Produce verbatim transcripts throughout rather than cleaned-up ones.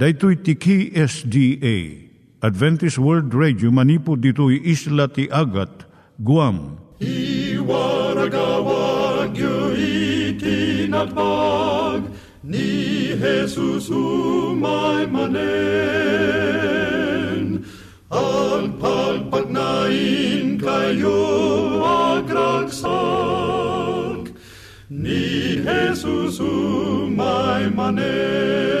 Daitui tiki S D A, Adventist World Radio, Manipod ditui isla ti Agat, Guam. I waragawag yu itinatpag, ni Jesus umay manen. Ang pagpagnain kayo agraksak, ni Jesus umay manen.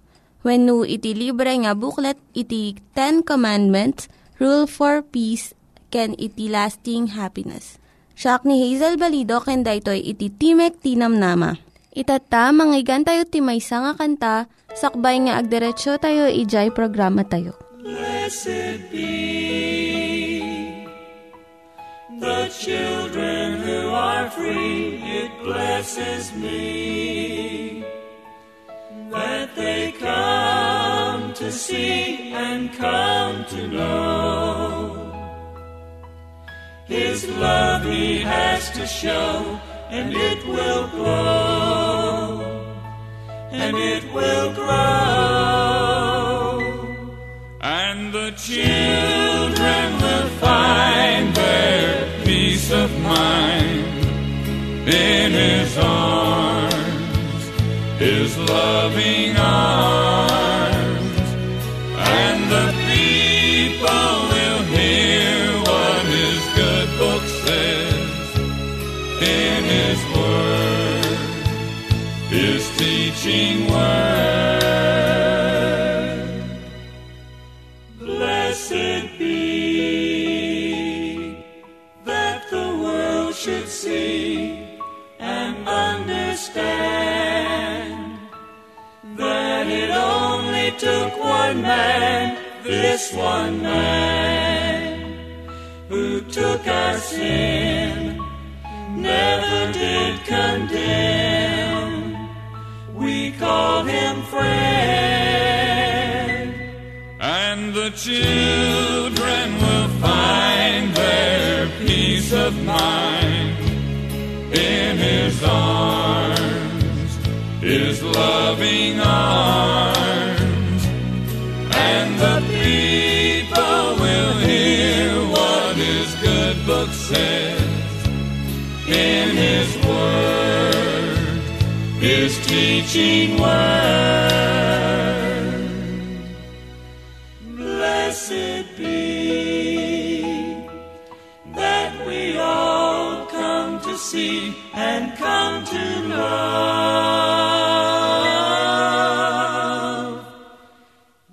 Wenno iti libre nga booklet iti Ten Commandments, Rule for Peace, ken iti Lasting Happiness. Siak ni Hazel Balido ken daytoy iti Timek Tinamnama. Itata, manggigan tayo timaysa nga kanta, sakbay nga agderetsyo tayo, ijay programa tayo. Blessed be the children who are free, it blesses me that they come to see and come to know His love He has to show, and it will grow, and it will grow, and the children will find their peace of mind in His arms, His loving arms, and the people will hear what His good book says in His Word, His teaching Word. Blessed be that the world should see and understand that it only took one man, this one man, who took our sin, never did condemn. We call Him friend, and the children will find their peace of mind in His arms, His loving arms, and the people will hear what His good book says in His Word, His teaching Word. Blessed be that we all come to see and come to love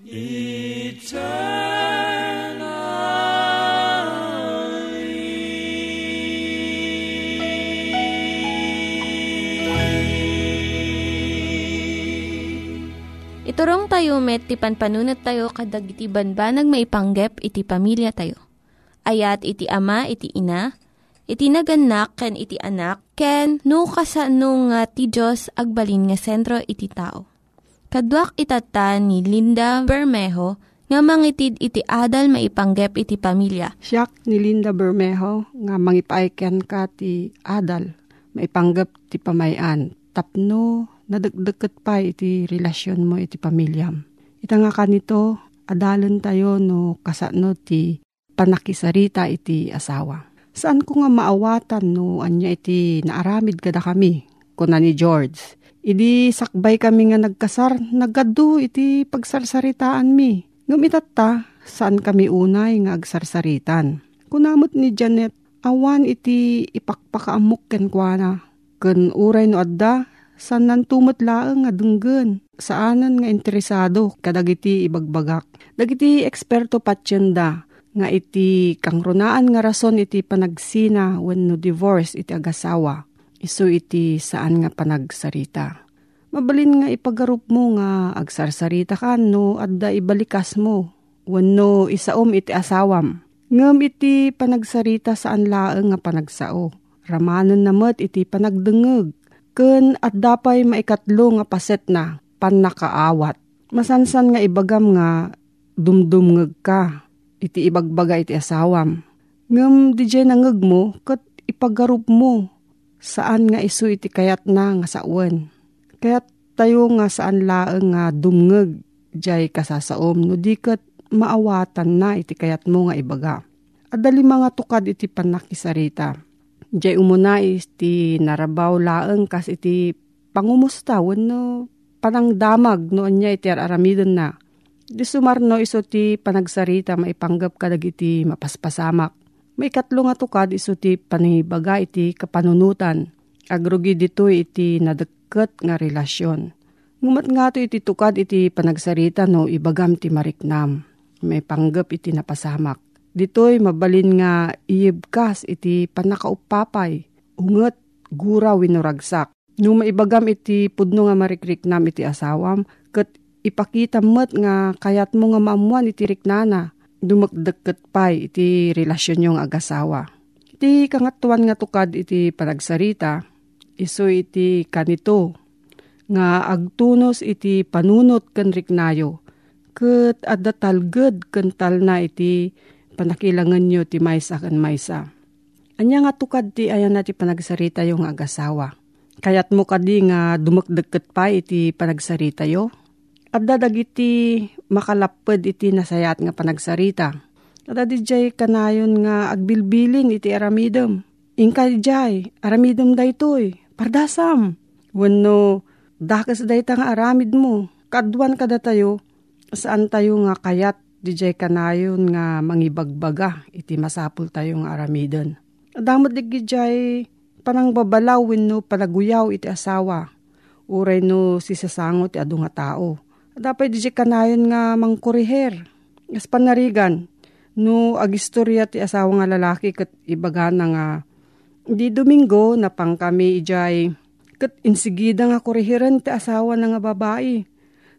eternally. Turong tayo met, ti panpanunat tayo kadag iti banbanag maipanggep iti pamilya tayo. Ayat iti ama, iti ina, iti naganak, ken iti anak, ken no kasano nga ti Diyos agbalin nga sentro iti tao. Kaduak itata ni Linda Bermejo nga mangitid iti adal maipanggep iti pamilya. Siak ni Linda Bermejo nga mangipaiken ka ti adal maipanggep ti pamayan. Tapno nadagdeket pa iti relasyon mo iti pamilyam. Ita nga kanito adalan tayo no kasano ti panakisarita iti asawa. Saan ko nga maawatan no anya iti naaramid kada kami kuna ni George. Idi sakbay kami nga nagkasar, nagadu iti pagsarsaritaan mi. Ngumitat ta, saan kami unay nga agsarsaritan. Kunamot ni Janet, awan iti ipakpakaamok kenkwana. Ken uray no adda, saan nantumot laeng nga dunggen. Saanan nga interesado kadagiti ibagbagak. Dagiti eksperto patyenda nga iti kangrunaan nga rason iti panagsina wenno divorce iti agasawa. Isu iti saan nga panagsarita. Mabalin nga ipagarup mo nga agsarsarita ka no adda ibalikas mo wenno isaom iti asawam. Ngem iti panagsarita saan laeng nga panagsao. Ramanan namet iti panagdengeg ken adda pay maikatlo nga paset na panakaawat. Masansan nga ibagam nga dumdumngeg ka iti ibagbaga iti asawam. Ngem dijay nangeg mo ket ipagarup mo. Saan nga isu iti kayat na nga sauen. Kayat tayo nga saan laeng nga dumngeg jay kasasaom no diket maawatan na iti kayat mo nga ibaga. Adali mga tukad iti panakisarita. Jay umuna iti narabaw laeng kas iti pangumusta wenno panangdamag no anya iti aramiden na. Di sumarno isu ti panagsarita maipanggep kadagiti mapaspasamak. May katlo nga tukad isu ti panibaga iti kapanunutan. Agrugi dito iti nadeket nga relasyon. Ngumat nga to iti tukad iti panagsarita no ibagam ti mariknam. May panggap iti napasamak. Dito'y mabalin nga iibkas iti panakaupapay. Unget, gura winuragsak. No maibagam iti pudno nga marikriknam iti asawam. Ket ipakita met nga kayat mo nga maamuan iti riknana. Dumagdeket pay iti relasyon yung agasawa. Iti kangatuan nga tukad iti panagsarita, iso iti kanito, nga agtunos iti panunot ken riknayo, ket adda talged ken talna iti panakilangannyo ti maysa ken maysa. Anya nga tukad ti ayan na ti panagsarita yung agasawa. Kayat mo kadi nga dumagdeket pay iti panagsarita yo, adda dagiti makalapped iti nasayat nga panagsarita. Adda dijay kanayon nga agbilbilin iti aramidem. Inkay jay, aramidem daytoy, pardasam. Wenno dakas dayta nga aramid mo. Kadwan kada tayo, saan tayo nga kayat dijay kanayon nga mangibagbaga iti masapul tayo nga aramiden. Adamot digijay panang babalaw wenno panaguyaw iti asawa. Uray no sisasangot ti adu nga tao. Dapat di kanayon nga mangkuriher. As panarigan, no agistorya ti asawa nga lalaki kat ibaga na nga, di Domingo na pang kami ijay, kat insigida nga kuriheran ti asawa na nga babae.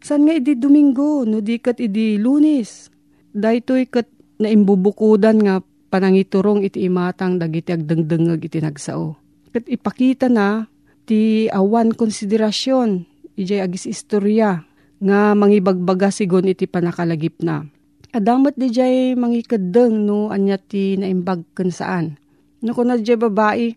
San nga idi Domingo, no di kat idi Lunes. Daytoy kat naimbubukudan nga panangiturong iti imatang dagiti agdengdengeg iti nagsao. Kat ipakita na ti awan konsiderasyon, ijay agis istorya nga mangibagbaga sigon iti panakalagip na. Adamat di jay mangikadeng no anya ti naimbag kansaan. No kung na jay babae,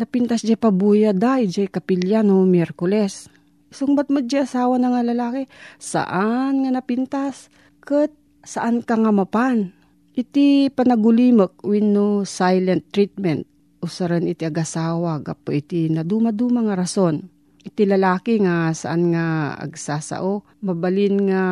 napintas jay pabuya da, jay kapilya no Miyerkules. Sungbat mo jay asawa na nga lalaki, saan nga napintas? Ket saan ka nga mapan? Iti panagulimak wenno silent treatment. Usaran iti agasawa, gapo iti naduma-duma nga rason. Iti lalaki nga saan nga agsasao, mabalin nga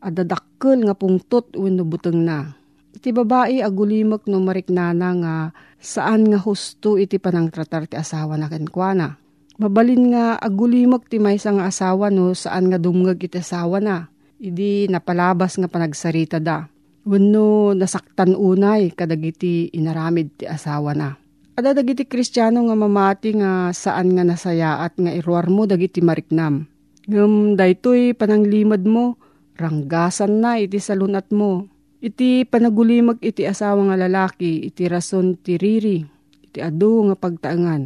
adadakkel nga pungtot wenno buteng na. Iti babae agulimak no mariknana nga saan nga husto iti panangtratar ti asawa na kenkwana. Mabalin nga agulimak ti maysa nga asawa no saan nga dumngeg iti asawa na. Idi napalabas nga panagsarita da. Wenno nasaktan unay kadagiti inaramid ti asawa na. Ada dagiti Kristiano nga mamati nga saan nga nasayaat nga iruar mo dagiti mariknam. Ngem daytoy pananglimad mo, ranggasan na iti salunat mo. Iti panagulimak iti asawa nga lalaki, iti rason ti riri, iti adu nga pagtaengan.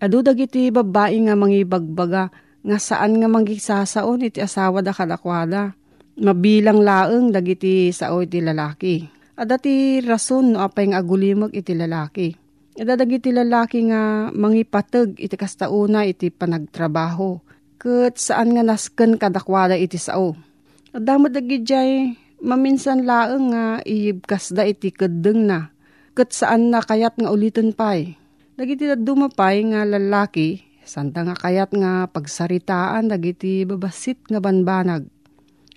Adu dagiti babae nga mangibagbaga nga saan nga manggisasaon iti asawa da kadakwada. mabilang laeng dagiti sao iti lalaki. Adati rason no apay nga agulimag iti lalaki. Adadagiti lalaki nga mangipateg iti kastauna iti panagtrabaho. Ket saan nga nasken kadakwada iti sao. Adamad dagidjay maminsan laeng nga iibkasda iti keddeng na. Ket saan na kayat nga ulitin pay. Dagiti dumapay nga lalaki santa nga kayat nga pagsaritaan dagiti babasit nga banbanag.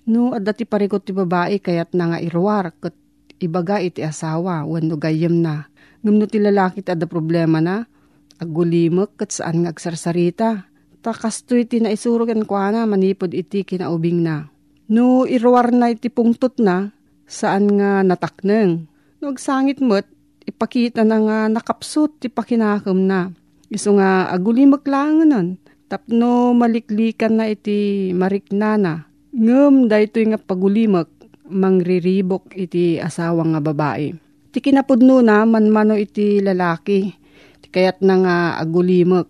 No, adati parikot ti babae kayat na nga irwar ket ibaga iti asawa wenno gayem na. Ngumno ti lalaki ti ada problema na agulimek ket saan nga agsarsarita. Takastoy ti naisuro ken kuana manipod iti kinaubing na. No irwar na iti pungtot na saan nga natakneng. No agsangit met ipakita na nga nakapsot ti pakinakam na. Isu nga agulimek lang nun. Tapno maliklikan na iti mariknana. Ngem daytoy nga pagulimek mangreribok iti asawa nga babae. Ti kinapudno na manmano iti lalaki. Ti kayat na nga agulimek.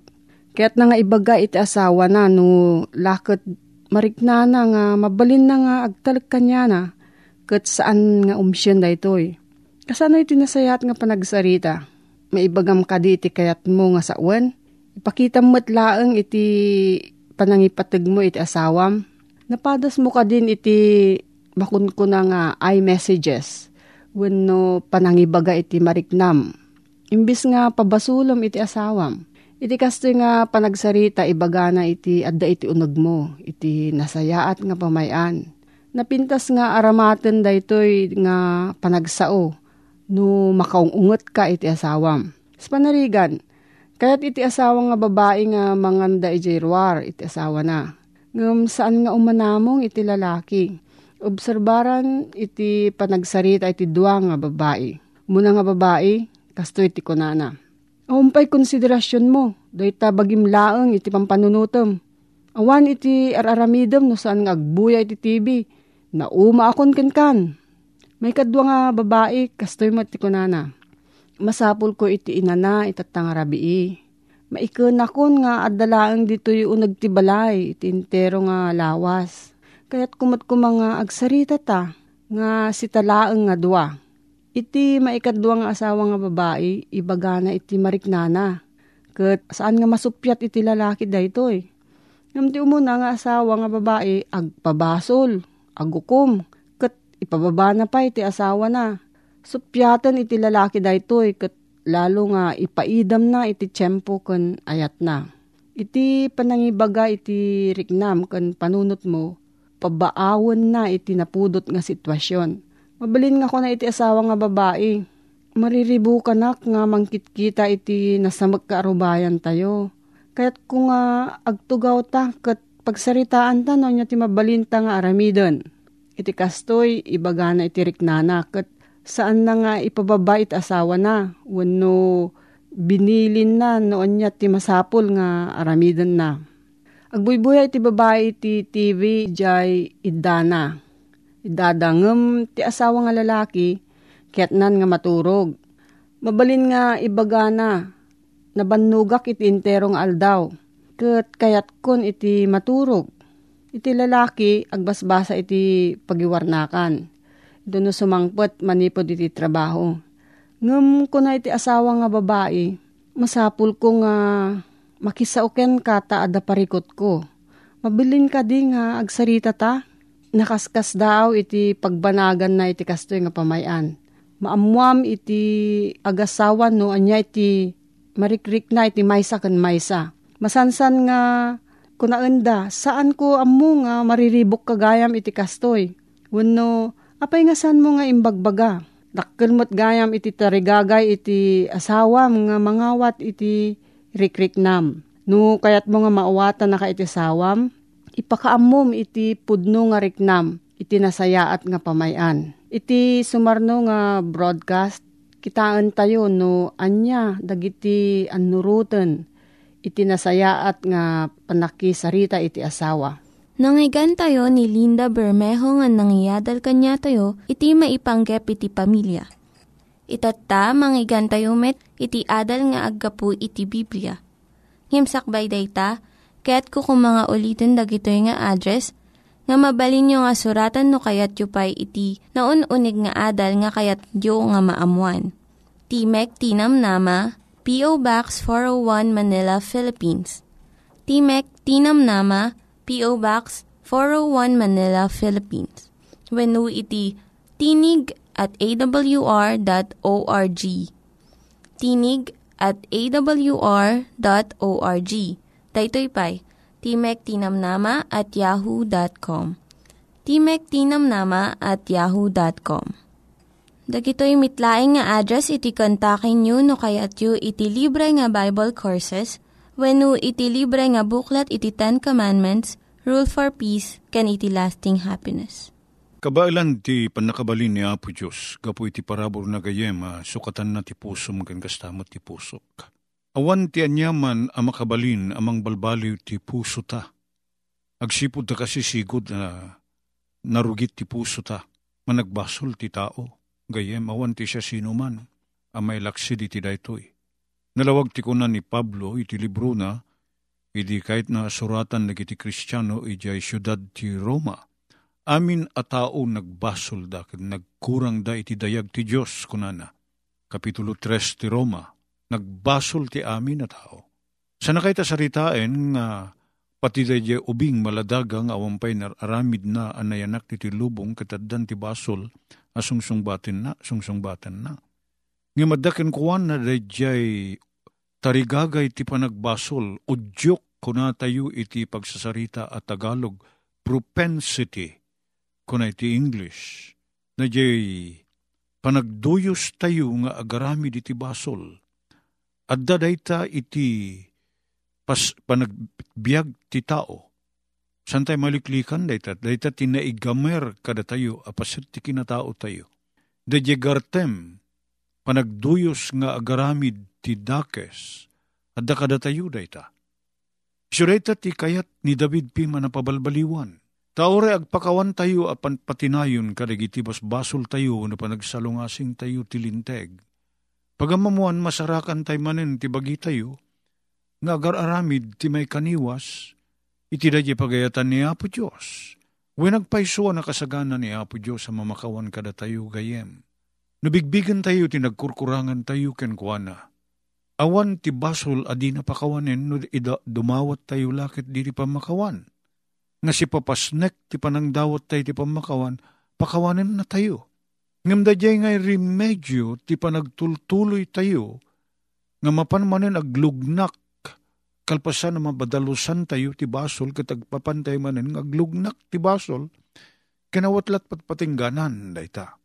Kayat na nga ibaga iti asawa na no laket mariknana nga mabalin na nga agtalek kanya na. Ket saan nga umsyen daytoy. Kasano iti nasayat nga panagsarita. Maibagam ka di iti kayat mo nga sawen. Ipakita mo't laeng iti panangipateg mo iti asawam. Napadas mo ka din iti bakun ko na nga i messages when no panangibaga iti mariknam. Imbis nga pabasulom iti asawam. Iti kastoy nga panagsarita ibaga na iti adda iti uneg mo. Iti nasayaat nga pamayan. Napintas nga aramaten daytoy nga panagsao. No makaungungot ka iti asawam. Sa panarigan, kaya't iti asawang nga babae nga manganda iti irwar iti asawa na. Ngam saan nga umanamong iti lalaki. Obserbaran iti panagsarita iti dua nga babae. Muna nga babae, kasto iti kunana. Aumpay konsiderasyon mo, dayta bagimlaeng iti pampanunutom. Awan iti araramidem no saan nga agbuya iti T V. Nauma akon kenkan. May kadwa nga babae, kastoy mat iti kunana. Masapul ko iti inana itatang arabii. Maikon akon nga adalaang ditoy uneg ti balay iti entero nga lawas. Kaya't kumat ko mga agsarita ta nga sitalaeng nga dua. Iti maikadwa nga asawa nga babae ibaga na iti mariknana. Ket saan nga masupyat iti lalaki daytoy. Ngam ti umuna nga asawa nga babae agpabasol, agukom, ket ipababa na pa iti asawa na. Supyatan iti lalaki daytoy ket lalo nga ipaidam na iti tiyempo ken ayat na. Iti panangibaga iti riknam ken panunot mo, pabaawen na iti napudot nga sitwasyon. Mabalin nga ko na iti asawa nga babae. Mariribukan ak nga mangkitkita iti nasa magkaarubayan tayo. Kaya't kung nga agtugaw ta ket pagsaritaan ta no nya ti mabalinta nga aramidon. Iti kastoy ibaga na iti riknana ket saan na nga ipababait asawa na wenno binilin na noon niya ti masapol nga aramidan na. Agbuybuya iti babae ti T V jay idana. Idadangem ti asawa nga lalaki kaya't nan nga maturog. Mabalin nga ibaga na nabannugak iti interong aldaw ket kayat kon iti maturog. Iti lalaki agbasbasa iti pagiwarnakan. Doon sumangpot manipod iti trabaho. Ngem ko na iti asawa nga babae, masapul ko nga makisauken ka ta ada parikot ko. Mabilin ka di nga agsarita ta, nakaskas daw iti pagbanagan na iti kastoy nga pamayan. Maamuam iti agasawan no anya iti marikrik na iti maysa ken maysa. Masansan nga kunaenda, saan ko ammo nga mariribok kagayam iti kastoy. Wenno apay nga saan mo nga imbagbaga. Dakkel mo't gayam iti tarigagay iti asawam nga mangawat iti rikriknam. No kayat mo nga maawatan na ka iti asawam, ipakaamom iti pudno nga riknam, iti nasayaat nga pamayan. Iti sumarno nga broadcast, kitaan tayo no anya dagiti annuruten, iti nasayaat nga panakisarita iti asawa. Nangyigan tayo ni Linda Bermejo nga nangyadal kanya tayo, iti maipanggep iti pamilya. Ito't ta, mangyigan tayo met, iti adal nga aggapu iti Biblia. Ngimsakbay day ta, kaya't kukumanga ulitin dagito nga address, Nga mabalin nyo nga suratan no kayat yu pa'y iti, na un-unig nga adal nga kayat yu nga maamuan. Timek Tinamnama, P O. Box four oh one Manila, Philippines. Timek Tinamnama, P O. Box four oh one Manila, Philippines. Wenu iti tinig at a w r dot org. Tinig at a w r dot org. Daytoy pa'y Timek Tinamnama at yahoo dot com. Timek Tinamnama at yahoo dot com. Dagitoy mitlaing nga address iti kontakin nyo no kayat yu iti libre nga Bible Courses wenno iti libre nga buklat iti Ten Commandments, Rule for Peace, can iti lasting happiness. Kabailan ti panakabalin ni Apo Diyos, gapu iti parabor na gayem, sukatan na ti puso magan kastamot ti pusok. Awan ti anyaman ang makabalin amang balbaliw ti puso ta. Agsipod ta kasi sigod na narugit ti puso ta. Managbasol ti tao. Gayem awan ti siya sinuman. Amay laksid iti daytoy. Nalawag ti kunan ni Pablo iti libro na idi kahit na suratan nagiti Kristiano iti ay syudad ti Roma. Amin a tao nagbasol da nagkurang da iti dayag ti Diyos kunana. Kapitulo three ti Roma. Nagbasol ti amin na tao. Sa nakaita saritain nga pati daye ubing maladagang awampay na aramid na anayanak ti tilubong kataddan ti basol asungsungbatin na, sungsungbatin na. Ngimadakin kuwan na daye tarigagay ti panagbasol udyok kunatayo iti pagsasarita at Tagalog propensity kunay ti English na daye panagduyos tayo nga agaramid iti basol. At dadayta iti pas, panagbiag ti tao. Santay maliklikan dayta. Dayta tinaigamer kada tayo apasit ti kinatao tayo. Dadyegartem panagduyos nga agaramid ti dakes. At da kada tayo dayta. Sureta ti kayat ni David Pima na pabalbaliwan. Taore agpakawan tayo apan patinayon kadagitibas basol tayo na panagsalungasing tayo tilinteg. Pagamamuan masarakan tayo manin ti bagi tayo, nga agararamid ti may kaniwas, iti dadya pagayatan ni Apo Diyos. Wenagpaisuan na kasaganan ni Apo Diyos sa mamakawan kada tayo gayem. Nabigbigan tayo ti nagkurkurangan tayo kenkwana. Awan ti basol adi napakawanin no ida dumawat tayo lakit di ti pamakawan. Nga si papasnek ti panangdawat tayo ti pamakawan, pakawanin na tayo. Ngamdadyay nga'y remedyo ti panagtultuloy tayo nga mapanmanin aglugnak kalpasan na mabadalusan tayo ti basol katagpapantay manin nga aglugnak ti basol kinawatlat patpatingganan dayta.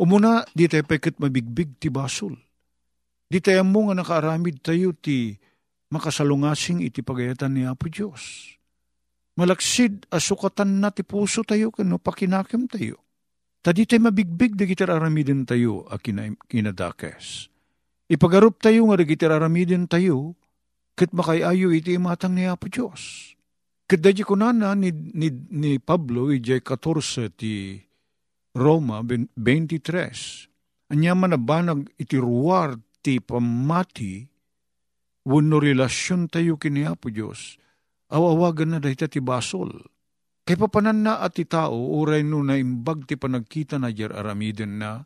Umuna di tayo pekit mabigbig ti basol. Di tayo mo nga nakaaramid tayo ti makasalungasing iti pagayatan ni Apo Diyos. Malaksid asukatan na ti puso tayo kano pakinakim tayo. Tadi tayo mabigbig da gitar aramidin tayo a kinadakes. Ipagarup tayo nga da gitar aramidin tayo kit makayayo iti imatang ni Apo Diyos. Kit da di kunana ni, ni, ni Pablo iti fourteen ti Roma twenty-three. Anyaman na banag iti ruwar ti pamati wano relasyon tayo kini Apo Diyos awawagan na dahita ti basol. Kay papanan na at ti tao, uray no na imbag ti panagkita na jer aramiden na,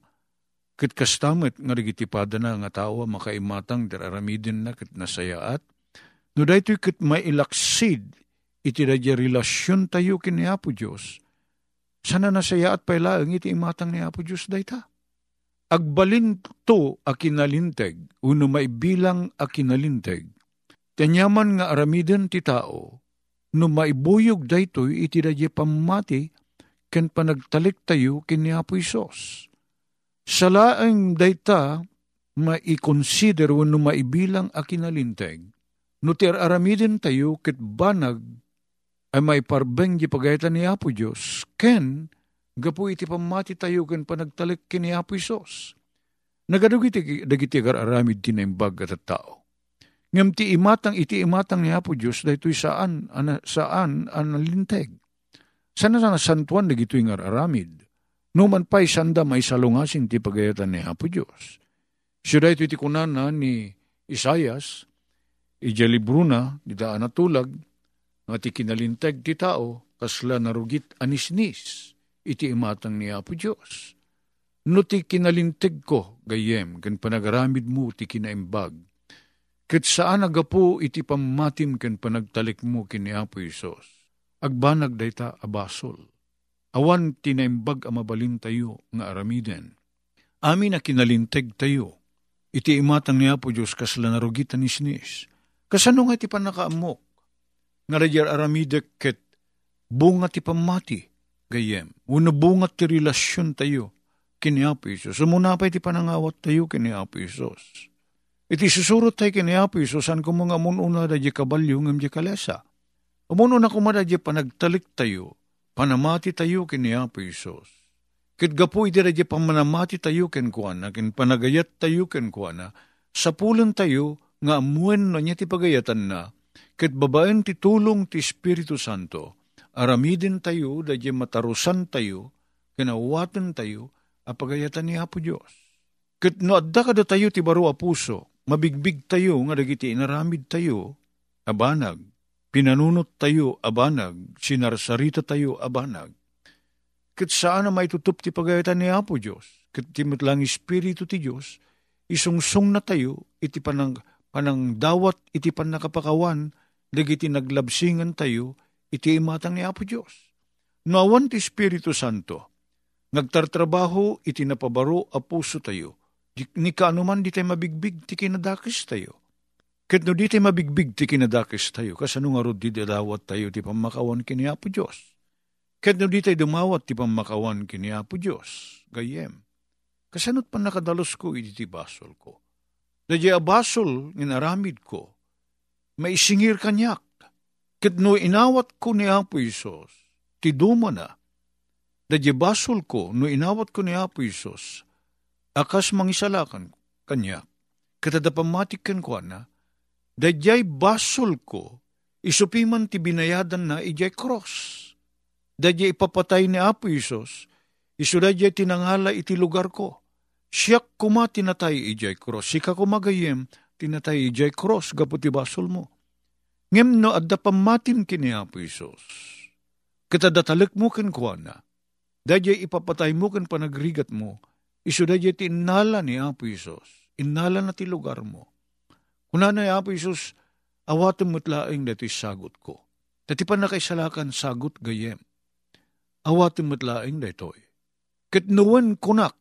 kit kastamit nga rigitipada na nga tao, makaimatang jer aramiden na kit nasayaat, no daytoy kit mailaksid, iti da jer relasyon tayo kini Apo Diyos, sana nasayaat pa ilaang iti imatang ni Apo Diyos dayta. Agbalin to a kinalinteg, uno maibilang a kinalinteg, tanyaman nga aramiden ti tao, no maibuyog daytoy iti dadya pamati ken panagtalik tayo kini Apo Isos. Salaang dayta maikonsider wenno maibilang a kinalinteg. No ti aramidin tayo ket banag ay maiparbeng di pagayatan ni Apo Dios ken gapu iti pamati tayo ken panagtalik kini Apo Isos. Nagadug iti dagiti agaramid ti naimbag at tao. Ngam ti imatang iti imatang ni Apo Diyos daytoy saan ana, saan analinteg. Sana sana santuan na gito'y ngararamid. Numan pa'y sanda may salungasing ti pagayatan ni Apo Diyos. So daytoy ti kunana ni Isaias, iti libro na, di daan na tulag, nga ti kinalintag ti tao, kasla narugit anisnis, iti imatang ni Apo Diyos. No ti kinalintag ko, gayem, kan panagaramid mo ti kinaimbag, ket saan agapo iti pammatim kan panagtalik mo kini Apo Isos, agbanag dayta abasol. Awan tinaimbag amabalin tayo nga aramiden. Amin na kinalintag tayo, iti imatang ni Apo Diyos kasla narugit anisnis. Kasano nga ti panakaamok, nga radyar aramidek ket bunga ti pamati, gayem, una bunga ti relasyon tayo, kini Apo Isos. Sumunapay ti panangawat tayo, kini Apo Isos. Iti susurot tayo, kini Apo Isos, an kung mga mununa da di kabalyo, ngam di kalesa. Mununa kumada di panagtalik tayo, panamati tayo, kini Apo Isos. Kitgapo iti da di pamanamati tayo, ken kuana, ken panagayat tayo, ken kuana, sapulan tayo, nga amuen na niya ti pagayatan na, ket babaen ti tulong ti Espiritu Santo, aramidin tayo, dadya matarusan tayo, kinawatan tayo, apagayatan ni Apo Diyos. Ket no adda kada tayo ti baro a puso, mabigbig tayo, nga dagiti inaramid tayo, abanag, pinanunot tayo, abanag, sinarsarita tayo, abanag. Ket saan na maitutup ti pagayatan ni Apo Diyos, ket timot lang Espiritu ti Diyos, isungsung na tayo, iti panang, panang dawat, iti panakapakawan, dagiti naglabsingan tayo, iti imatang ni Apo Diyos. Noawan ti Espiritu Santo, nagtartrabaho, iti napabaro a puso tayo. Ni kaanuman di tayo mabigbig, ti kinadakis tayo. Ket no di tayo mabigbig, ti kinadakis tayo, kasano nga rod di dalawat tayo, ti pamakawan kini Apo Diyos. Ket no di tayo dumawat, ti pamakawan kini Apo Diyos. Gayem, kasano't pa nakadalos ko, iti basol ko. Dadya abasol, inaramid ko, maisingir kanyak, ket no inawat ko ni Apo Isos, tiduma na. Dadya basol ko, no inawat ko ni Apo Isos, akas mangisalakan kanyak, katadapamatikan ko na, dadya'y basol ko, isupiman ti binayadan na, ijay cross. Dadya ipapatay ni Apo Isos, isu dadya tinanghala iti lugar ko. Siyak kuma tinatay ijay cross, sika kumagayem tinatay ijay cross, gaputi basol mo. Ngem no adda pammatim kini Apo Isos, katadatalek mo ken kuana, dadya ipapatay mo ken panagrigat mo, isu dadya ti innala ni Apo Isos, innala na ti lugar mo. Kunana ni Apo Isos, awatem metlaeng dati sagot ko, dati pa nakaisalakan sagot gayem, awatem metlaeng daytoy, ket nuwen kunak,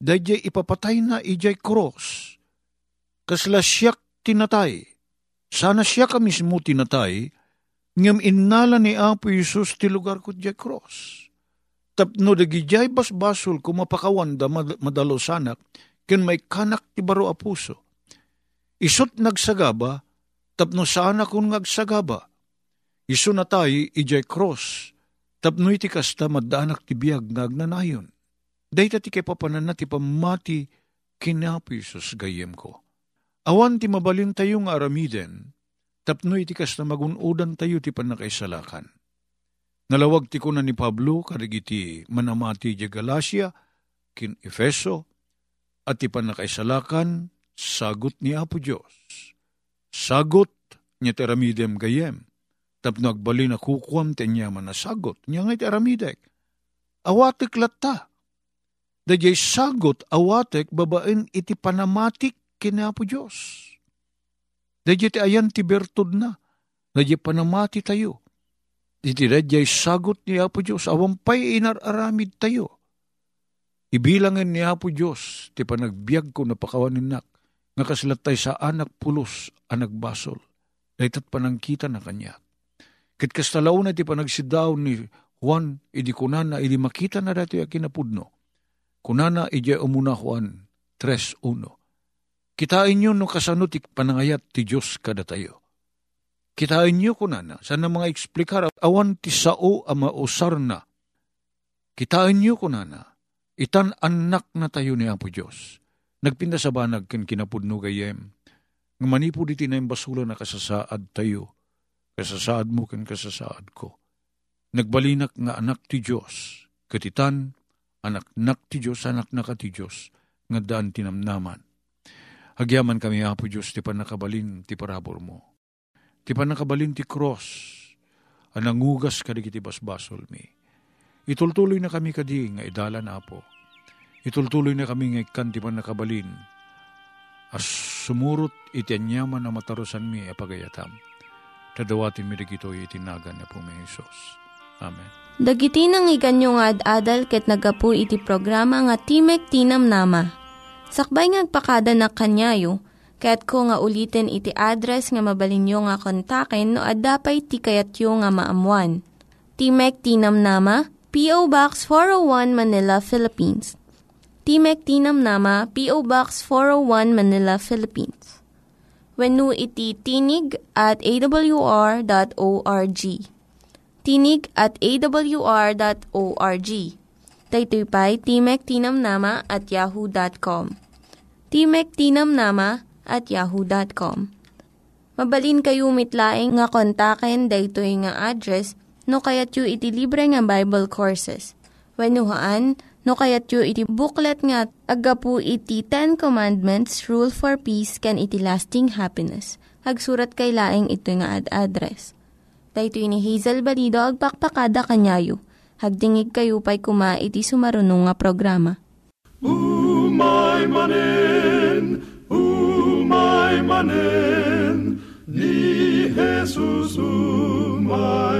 dadya ipapatay na ijay cross, kasla siyak tinatay, sana siyak ka mismo tinatay, ngam innala ni Apo Isos ti lugar ko ijay cross. Tapno dagijay basbasol ko mapakawanda madalo sanak, ken may kanak ti baro a puso. Isot nagsagaba, tapno sana kun nagsagaba, isu natay ijay cross, tapno iti kasta maddaanak ti biag ngagnanayon. Dayta ti kay papanan na ti pamati kini Apo Isos gayem ko. Awan ti mabalin tayo nga aramiden, tapno iti kas na magunodan tayo ti panakaisalakan. Nalawag ti kuna ni Pablo, karigiti manamati di Galacia, kin Efeso, at ti panakaisalakan, sagot ni Apo Diyos. Sagot niya ti aramidem gayem, tapno agbalin akukwam ti nyaman na sagot, niya nga ti aramidek, awatik latta. Dadya'y sagot, awatek, babaen iti panamatik kini Apo Diyos. Dadya'y ti ayan ti bertud na, dadya'y panamati tayo. Iti dadya'y sagot ni Apo Diyos, awampay inararamid tayo. Ibilangin ni Apo Diyos, ti panagbiag ko napakawanin nak, nga kaslatay sa anak pulos, anak basol, daytat panangkita na kanya. Kitkastalauna ti panagsidaw ni Juan, idi kunana, idi makita na dati akin na pudno. Kunana, ijay umuna Juan tres uno. Kitain nyo no kasanutik panangayat ti Diyos kada tayo. Kitain nyo kunana, sana mga eksplikar, awan ti sao ama usar na. Kitain nyo kunana, itan anak na tayo ni Apo Diyos. Nagpinda sa banag ken kinapudno gayem, nga manipod iti na yung basula na kasasaad tayo. Kasasaad mo ken kasasaad ko. Nagbalinak nga anak ti Diyos, katitan, anak-nak ti Diyos, anak-naka ti Diyos, nga daan tinamnaman. Hagyaman kami, Apo Diyos, ti panakabalin ti parabor mo. Ti panakabalin ti cross, anangugas kadigiti basbasol mi. Itultuloy na kami kadi nga idala na po. Itultuloy na kami nga ikantipan na kabalin. As sumurot itianyaman na matarosan mi apagayatam. Tadawatin mi dagito itinagan na po may Hesus. Amen. Dagiti nang iganyo nga ad-adal ket nagapu iti programa nga Timek Tinamnama. Sakbay ngagpakada na kanyayo, kaya't ko nga ulitin iti address nga mabalinyo nga kontaken no ad-dapay tikayatyo nga maamuan. Timek Tinamnama, P O. Box four oh one Manila, Philippines. Timek Tinamnama, P O. Box four oh one Manila, Philippines. Wenno iti tinig at a w r dot org. Tinig at a w r dot org. Daytoy pa'y Timek Tinamnama at yahoo dot com. Timek Tinamnama at yahoo dot com. Mabalin kayo mitlaing nga kontaken daytoy nga address no kayat yu iti libre nga Bible Courses. Wenuhaan, no kayat yu iti booklet nga agapu iti Ten Commandments, Rule for Peace, can iti lasting happiness. Hagsurat kay laing ito nga ad-address. Dahito ni Hazel Balido, agpakpakada kanyayo. Hagdingig kayo pa'y kuma iti sumarunong nga programa. Umay manen, umay manen, ni Jesus umay